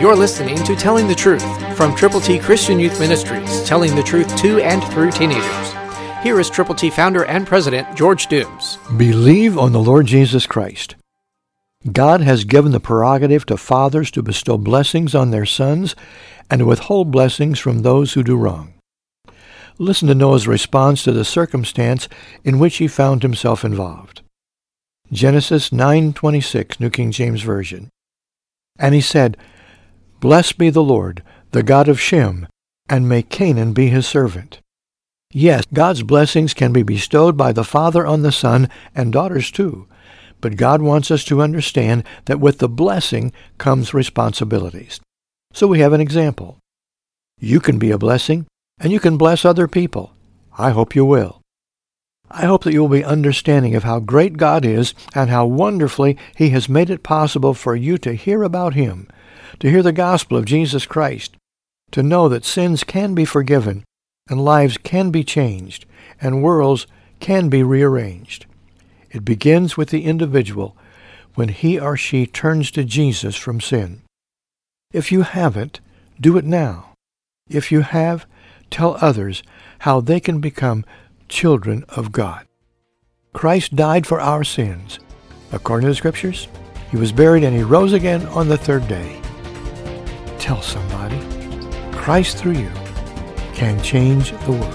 You're listening to Telling the Truth from Triple T Christian Youth Ministries, telling the truth to and through teenagers. Here is Triple T founder and president, George Dooms. Believe on the Lord Jesus Christ. God has given the prerogative to fathers to bestow blessings on their sons and to withhold blessings from those who do wrong. Listen to Noah's response to the circumstance in which he found himself involved. Genesis 9:26, New King James Version. And he said, Blessed be the Lord, the God of Shem, and may Canaan be his servant. Yes, God's blessings can be bestowed by the father on the son and daughters too, but God wants us to understand that with the blessing comes responsibilities. So we have an example. You can be a blessing, and you can bless other people. I hope you will. I hope that you will be understanding of how great God is and how wonderfully He has made it possible for you to hear about Him, to hear the gospel of Jesus Christ, to know that sins can be forgiven, and lives can be changed, and worlds can be rearranged. It begins with the individual when he or she turns to Jesus from sin. If you haven't, do it now. If you have, tell others how they can become children of God. Christ died for our sins. According to the Scriptures, He was buried and He rose again on the third day. Tell somebody, Christ through you can change the world.